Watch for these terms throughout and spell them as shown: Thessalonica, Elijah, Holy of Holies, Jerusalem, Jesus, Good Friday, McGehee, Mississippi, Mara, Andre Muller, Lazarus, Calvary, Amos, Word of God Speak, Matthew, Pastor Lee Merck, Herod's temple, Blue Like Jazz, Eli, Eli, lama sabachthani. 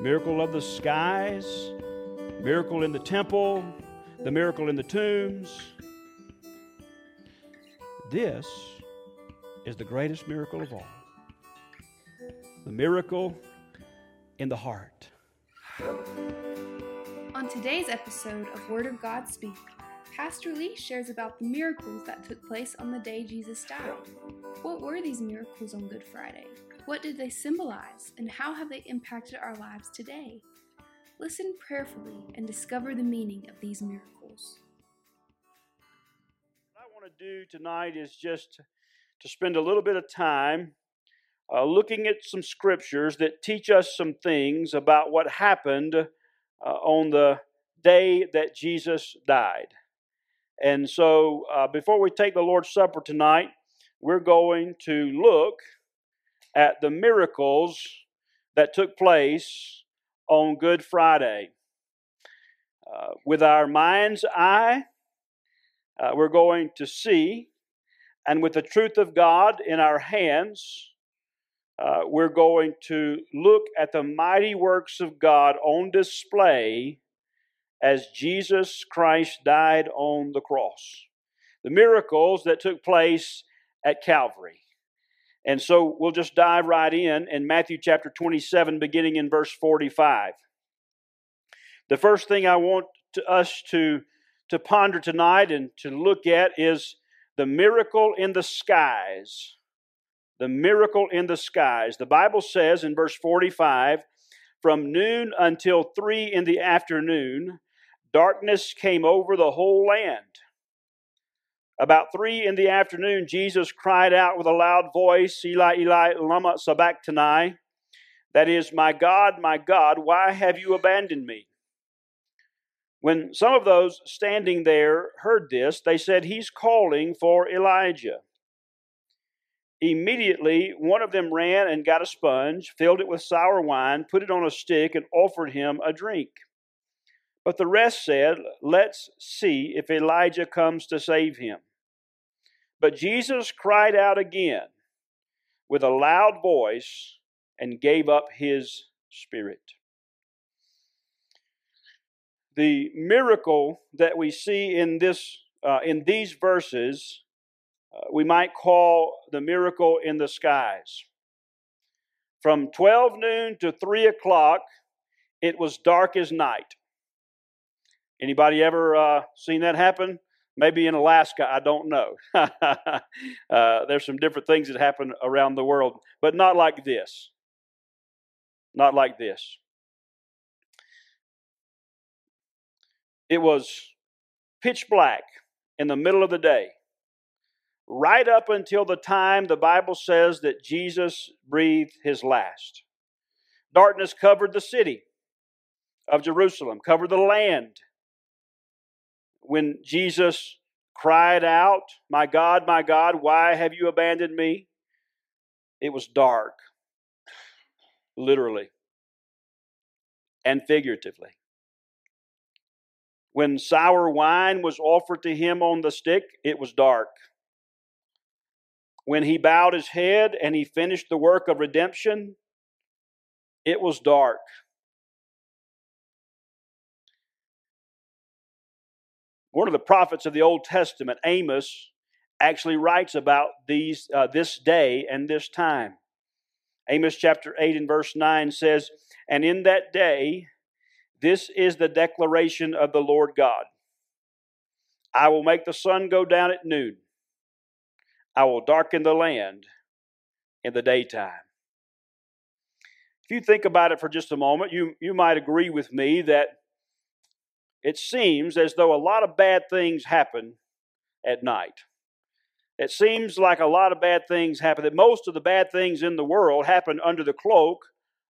Miracle of the skies, miracle in the temple, the miracle in the tombs. This is the greatest miracle of all. The miracle in the heart. On today's episode of Word of God Speak, Pastor Lee shares about the miracles that took place on the day Jesus died. What were these miracles on Good Friday? What did they symbolize, and how have they impacted our lives today? Listen prayerfully and discover the meaning of these miracles. What I want to do tonight is just to spend a little bit of time looking at some scriptures that teach us some things about what happened on the day that Jesus died. And so before we take the Lord's Supper tonight, we're going to look at the miracles that took place on Good Friday. With our mind's eye, we're going to see, and with the truth of God in our hands, we're going to look at the mighty works of God on display as Jesus Christ died on the cross. The miracles that took place at Calvary. And so we'll just dive right in Matthew chapter 27, beginning in verse 45. The first thing I want us to ponder tonight and to look at is the miracle in the skies. The miracle in the skies. The Bible says in verse 45, from noon until 3 p.m, darkness came over the whole land. About 3 p.m, Jesus cried out with a loud voice, Eli, Eli, lama sabachthani. That is, my God, why have you abandoned me? When some of those standing there heard this, they said, he's calling for Elijah. Immediately, one of them ran and got a sponge, filled it with sour wine, put it on a stick, and offered him a drink. But the rest said, let's see if Elijah comes to save him. But Jesus cried out again with a loud voice and gave up his spirit. The miracle that we see in this, in these verses, we might call the miracle in the skies. From 12 noon to 3 o'clock, it was dark as night. Anybody ever seen that happen? Maybe in Alaska, I don't know. There's some different things that happen around the world, but not like this. Not like this. It was pitch black in the middle of the day, right up until the time the Bible says that Jesus breathed his last. Darkness covered the city of Jerusalem, covered the land. When Jesus cried out, my God, why have you abandoned me? It was dark, literally and figuratively. When sour wine was offered to him on the stick, it was dark. When he bowed his head and he finished the work of redemption, it was dark. One of the prophets of the Old Testament, Amos, actually writes about these this day and this time. Amos chapter 8 and verse 9 says, and in that day, this is the declaration of the Lord God. I will make the sun go down at noon. I will darken the land in the daytime. If you think about it for just a moment, you might agree with me that it seems as though a lot of bad things happen at night. It seems like a lot of bad things happen, that most of the bad things in the world happen under the cloak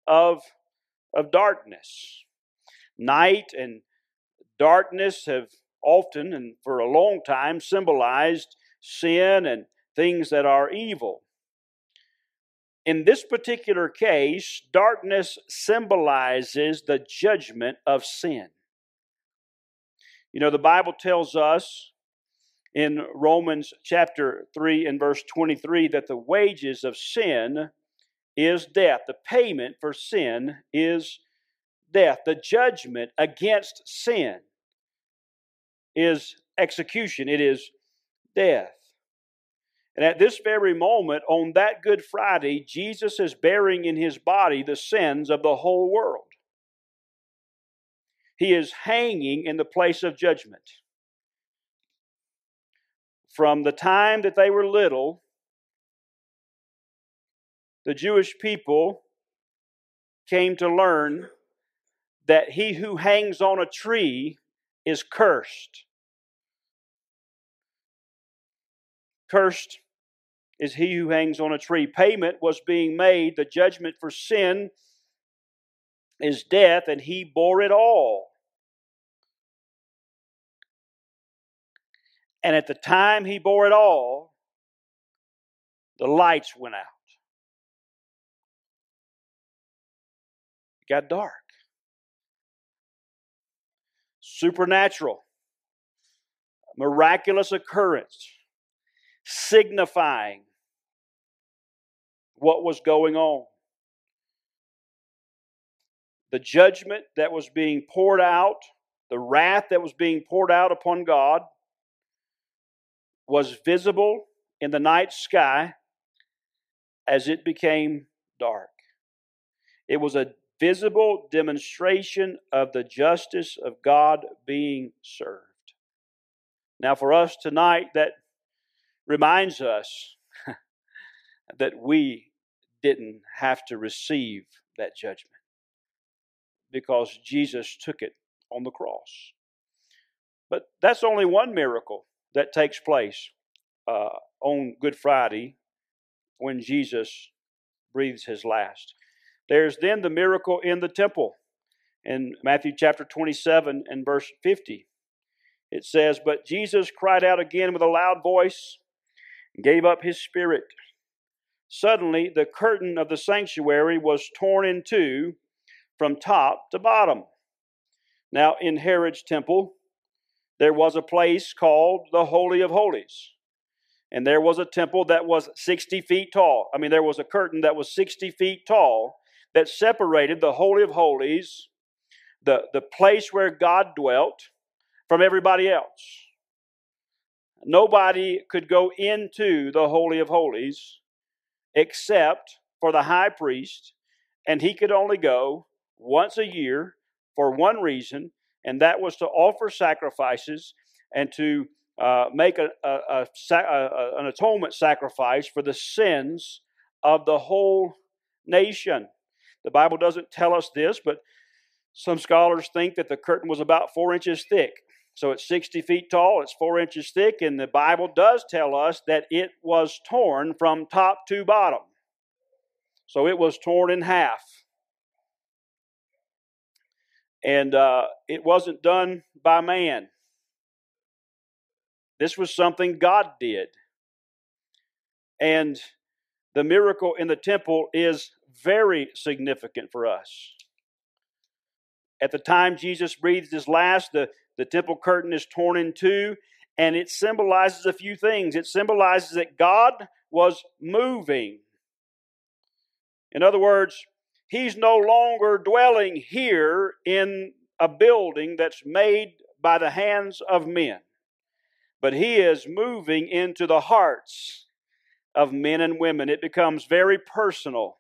of darkness. Night and darkness have often and for a long time symbolized sin and things that are evil. In this particular case, darkness symbolizes the judgment of sin. You know, the Bible tells us in Romans chapter 3 and verse 23 that the wages of sin is death. The payment for sin is death, the judgment against sin is execution. It is death. And at this very moment, on that Good Friday, Jesus is bearing in his body the sins of the whole world. He is hanging in the place of judgment. From the time that they were little, the Jewish people came to learn that he who hangs on a tree is cursed. Cursed is he who hangs on a tree. Payment was being made. The judgment for sin is death, and he bore it all. And at the time he bore it all, the lights went out. It got dark. Supernatural, miraculous occurrence, signifying what was going on. The judgment that was being poured out, the wrath that was being poured out upon God, was visible in the night sky as it became dark. It was a visible demonstration of the justice of God being served. Now, for us tonight, that reminds us that we didn't have to receive that judgment because Jesus took it on the cross. But that's only one miracle that takes place on Good Friday when Jesus breathes his last. There's then the miracle in the temple in Matthew chapter 27 and verse 50. It says, "But Jesus cried out again with a loud voice, gave up his spirit. Suddenly, the curtain of the sanctuary was torn in two from top to bottom." Now, in Herod's temple, there was a place called the Holy of Holies. And there was a temple that was 60 feet tall. I mean, there was a curtain that was 60 feet tall that separated the Holy of Holies, the place where God dwelt, from everybody else. Nobody could go into the Holy of Holies except for the high priest, and he could only go once a year for one reason, and that was to offer sacrifices and to make an atonement sacrifice for the sins of the whole nation. The Bible doesn't tell us this, but some scholars think that the curtain was about 4 inches thick. So it's 60 feet tall, it's 4 inches thick, and the Bible does tell us that it was torn from top to bottom. So it was torn in half. And it wasn't done by man. This was something God did. And the miracle in the temple is very significant for us. At the time Jesus breathed his last, the temple curtain is torn in two, and it symbolizes a few things. It symbolizes that God was moving. In other words, he's no longer dwelling here in a building that's made by the hands of men, but he is moving into the hearts of men and women. It becomes very personal.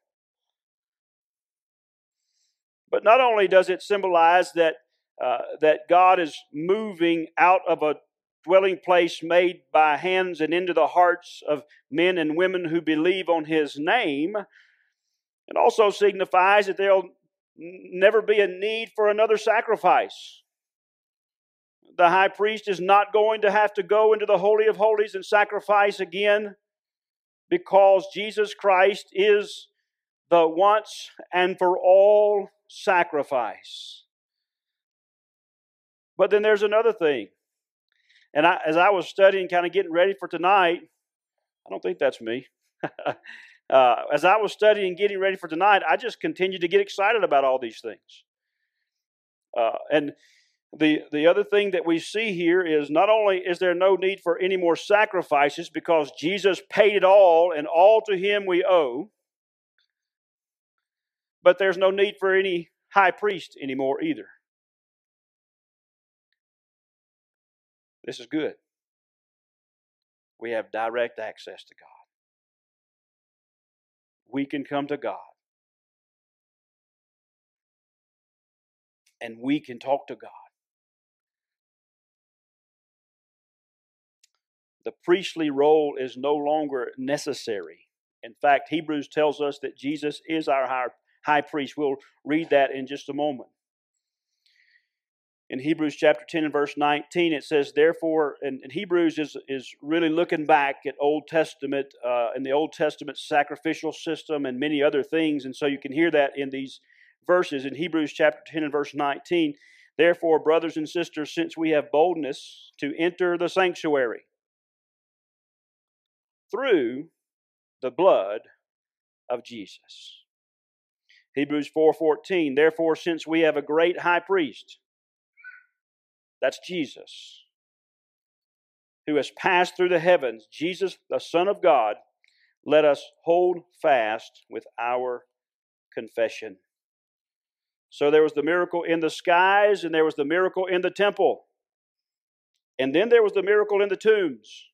But not only does it symbolize that God is moving out of a dwelling place made by hands and into the hearts of men and women who believe on his name. It also signifies that there'll never be a need for another sacrifice. The high priest is not going to have to go into the Holy of Holies and sacrifice again because Jesus Christ is the once and for all sacrifice. But then there's another thing. And as I was studying, kind of getting ready for tonight, I don't think that's me. As I was studying, getting ready for tonight, I just continued to get excited about all these things. And the other thing that we see here is not only is there no need for any more sacrifices because Jesus paid it all and all to him we owe, but there's no need for any high priest anymore either. This is good. We have direct access to God. We can come to God. And we can talk to God. The priestly role is no longer necessary. In fact, Hebrews tells us that Jesus is our high priest. We'll read that in just a moment. In Hebrews chapter 10 and verse 19, it says, therefore, and Hebrews is really looking back at Old Testament, and the Old Testament sacrificial system and many other things. And so you can hear that in these verses. In Hebrews chapter 10 and verse 19, therefore, brothers and sisters, since we have boldness to enter the sanctuary through the blood of Jesus. Hebrews 4:14, therefore, since we have a great high priest, that's Jesus, who has passed through the heavens, Jesus, the Son of God, let us hold fast with our confession. So there was the miracle in the skies, and there was the miracle in the temple. And then there was the miracle in the tombs.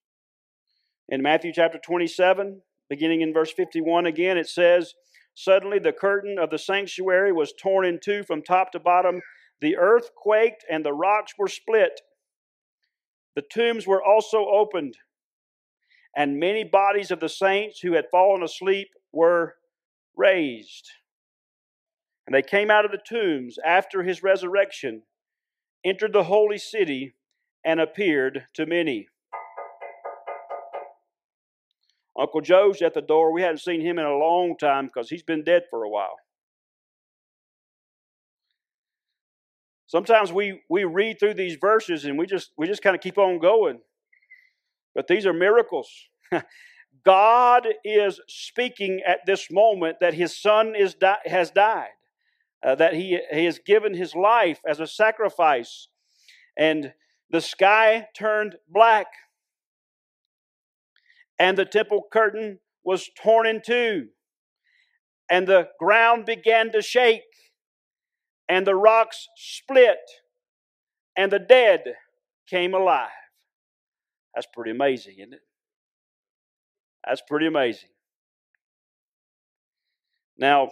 In Matthew chapter 27, beginning in verse 51 again, it says, suddenly the curtain of the sanctuary was torn in two from top to bottom. The earth quaked and the rocks were split. The tombs were also opened, and many bodies of the saints who had fallen asleep were raised. And they came out of the tombs after his resurrection, entered the holy city, and appeared to many. Uncle Joe's at the door. We hadn't seen him in a long time because he's been dead for a while. Sometimes we read through these verses and we just kind of keep on going. But these are miracles. God is speaking at this moment that his son has died. That he has given his life as a sacrifice. And the sky turned black. And the temple curtain was torn in two. And the ground began to shake. And the rocks split, and the dead came alive. That's pretty amazing, isn't it? That's pretty amazing. Now,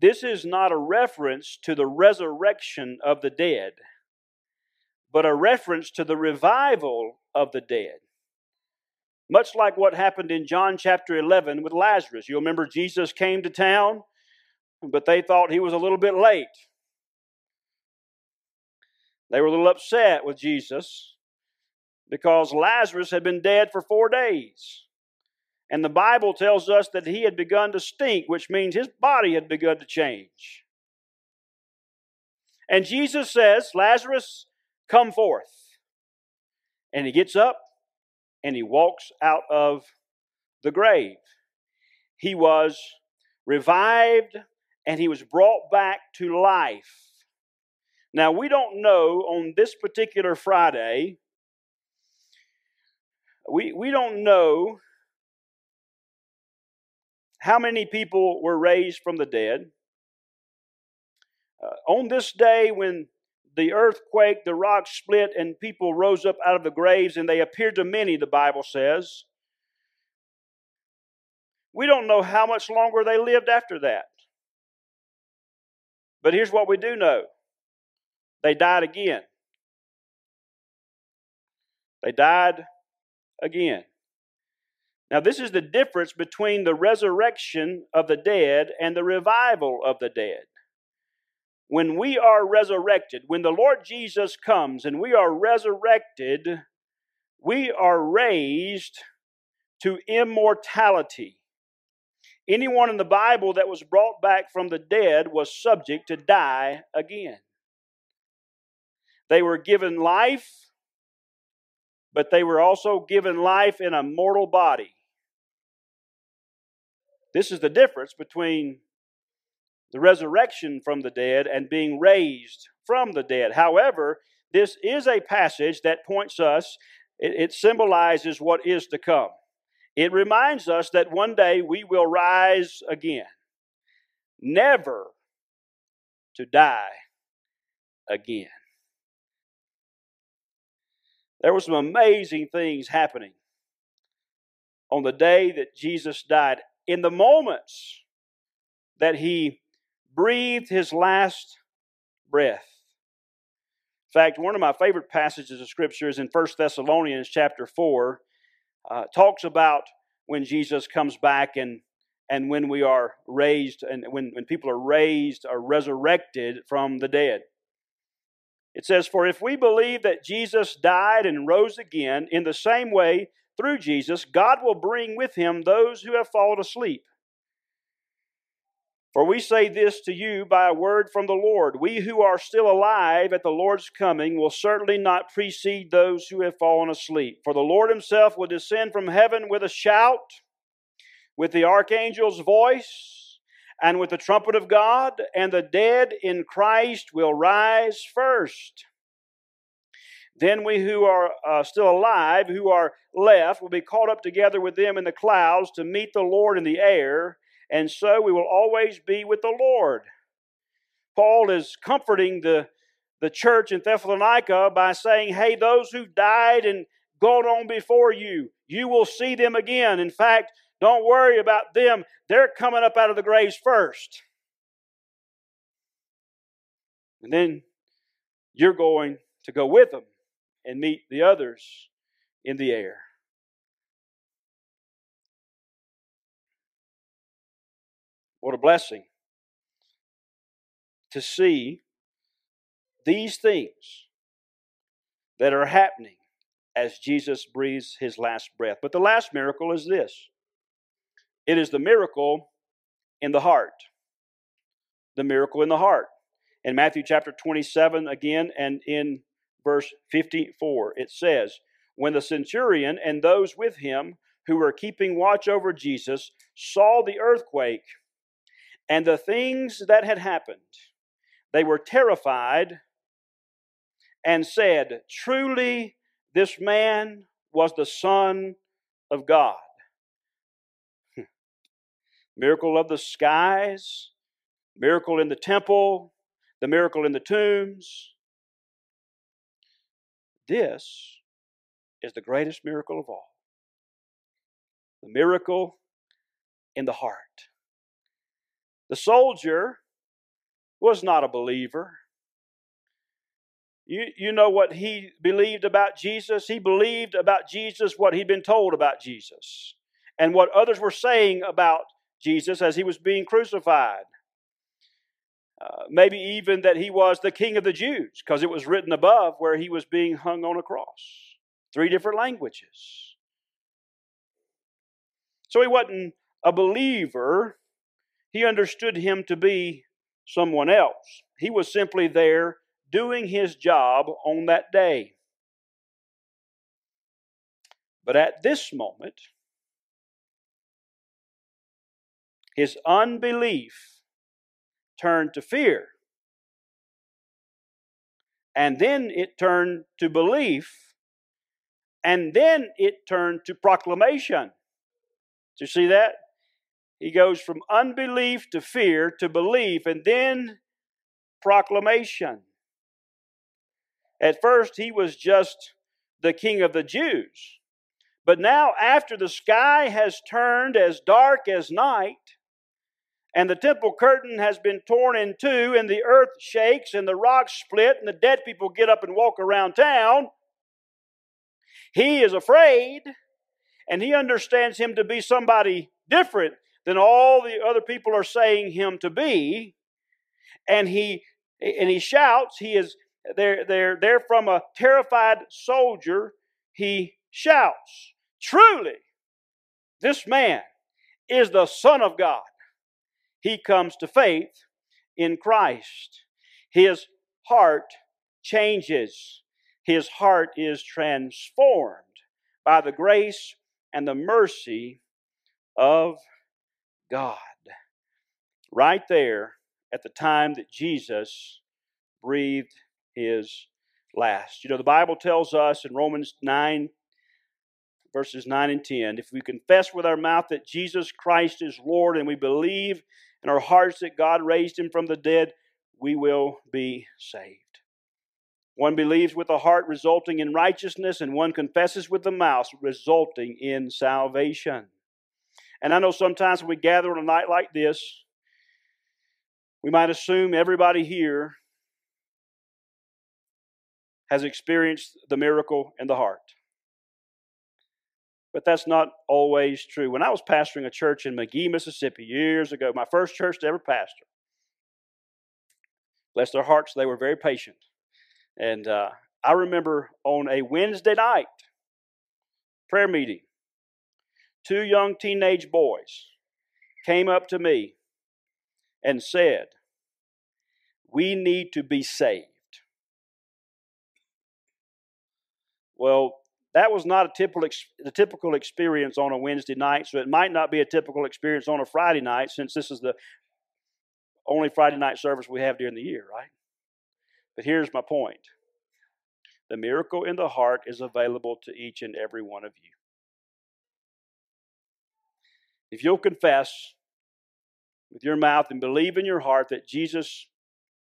this is not a reference to the resurrection of the dead, but a reference to the revival of the dead. Much like what happened in John chapter 11 with Lazarus. You'll remember Jesus came to town, but they thought he was a little bit late. They were a little upset with Jesus because Lazarus had been dead for 4 days. And the Bible tells us that he had begun to stink, which means his body had begun to change. And Jesus says, Lazarus, come forth. And he gets up and he walks out of the grave. He was revived, and he was brought back to life. Now, we don't know on this particular Friday, we don't know how many people were raised from the dead. On this day when the earthquake, the rocks split, and people rose up out of the graves, and they appeared to many, the Bible says. We don't know how much longer they lived after that. But here's what we do know. They died again. They died again. Now, this is the difference between the resurrection of the dead and the revival of the dead. When we are resurrected, when the Lord Jesus comes and we are resurrected, we are raised to immortality. Anyone in the Bible that was brought back from the dead was subject to die again. They were given life, but they were also given life in a mortal body. This is the difference between the resurrection from the dead and being raised from the dead. However, this is a passage that points us, it symbolizes what is to come. It reminds us that one day we will rise again. Never to die again. There were some amazing things happening on the day that Jesus died. In the moments that he breathed his last breath. In fact, one of my favorite passages of Scripture is in 1 Thessalonians chapter 4. Talks about when Jesus comes back and when we are raised, and when people are raised or resurrected from the dead. It says, "For if we believe that Jesus died and rose again, in the same way, through Jesus, God will bring with him those who have fallen asleep. For we say this to you by a word from the Lord. We who are still alive at the Lord's coming will certainly not precede those who have fallen asleep. For the Lord himself will descend from heaven with a shout, with the archangel's voice, and with the trumpet of God, and the dead in Christ will rise first. Then we who are still alive, who are left, will be caught up together with them in the clouds to meet the Lord in the air, and so we will always be with the Lord." Paul is comforting the church in Thessalonica by saying, hey, those who died and gone on before you, you will see them again. In fact, don't worry about them. They're coming up out of the graves first. And then you're going to go with them and meet the others in the air. What a blessing to see these things that are happening as Jesus breathes his last breath. But the last miracle is this. It is the miracle in the heart. The miracle in the heart. In Matthew chapter 27 again, and in verse 54, it says, "When the centurion and those with him who were keeping watch over Jesus saw the earthquake and the things that had happened, they were terrified and said, 'Truly, this man was the Son of God.'" Miracle of the skies, miracle in the temple, the miracle in the tombs. This is the greatest miracle of all. The miracle in the heart. The soldier was not a believer. You know what he believed about Jesus? He believed about Jesus what he'd been told about Jesus, and what others were saying about Jesus as he was being crucified. Maybe even that he was the King of the Jews, because it was written above where he was being hung on a cross. 3 different languages. So he wasn't a believer. He understood him to be someone else. He was simply there doing his job on that day. But at this moment, his unbelief turned to fear. And then it turned to belief. And then it turned to proclamation. Did you see that? He goes from unbelief to fear to belief, and then proclamation. At first, he was just the King of the Jews. But now, after the sky has turned as dark as night, and the temple curtain has been torn in two, and the earth shakes, and the rocks split, and the dead people get up and walk around town, he is afraid, and he understands him to be somebody different than all the other people are saying him to be. And he shouts. He is there from a terrified soldier. He shouts, "Truly, this man is the Son of God." He comes to faith in Christ. His heart changes. His heart is transformed by the grace and the mercy of God. Right there at the time that Jesus breathed his last. You know, the Bible tells us in Romans 9, verses 9 and 10, if we confess with our mouth that Jesus Christ is Lord and we believe in our hearts that God raised him from the dead, we will be saved. One believes with the heart, resulting in righteousness, and one confesses with the mouth, resulting in salvation. And I know sometimes when we gather on a night like this, we might assume everybody here has experienced the miracle in the heart. But that's not always true. When I was pastoring a church in McGehee, Mississippi years ago, my first church to ever pastor, bless their hearts, they were very patient. And I remember on a Wednesday night prayer meeting, two young teenage boys came up to me and said, "We need to be saved." Well, that was not a typical experience on a Wednesday night, so it might not be a typical experience on a Friday night, since this is the only Friday night service we have during the year, right? But here's my point. The miracle in the heart is available to each and every one of you. If you'll confess with your mouth and believe in your heart that Jesus,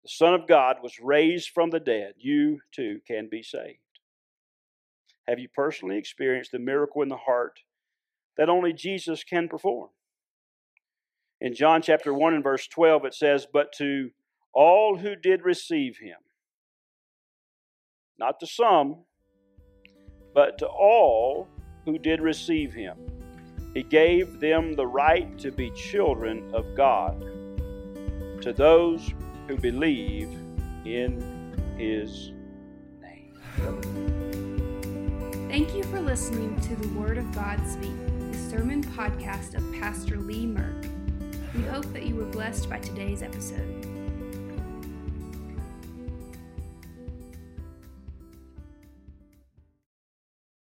the Son of God, was raised from the dead, you too can be saved. Have you personally experienced the miracle in the heart that only Jesus can perform? In John chapter 1 and verse 12, it says, "But to all who did receive him," not to some, but to all who did receive him, he gave them the right to be children of God, to those who believe in his name. Thank you for listening to the Word of God Speak, the sermon podcast of Pastor Lee Merck. We hope that you were blessed by today's episode.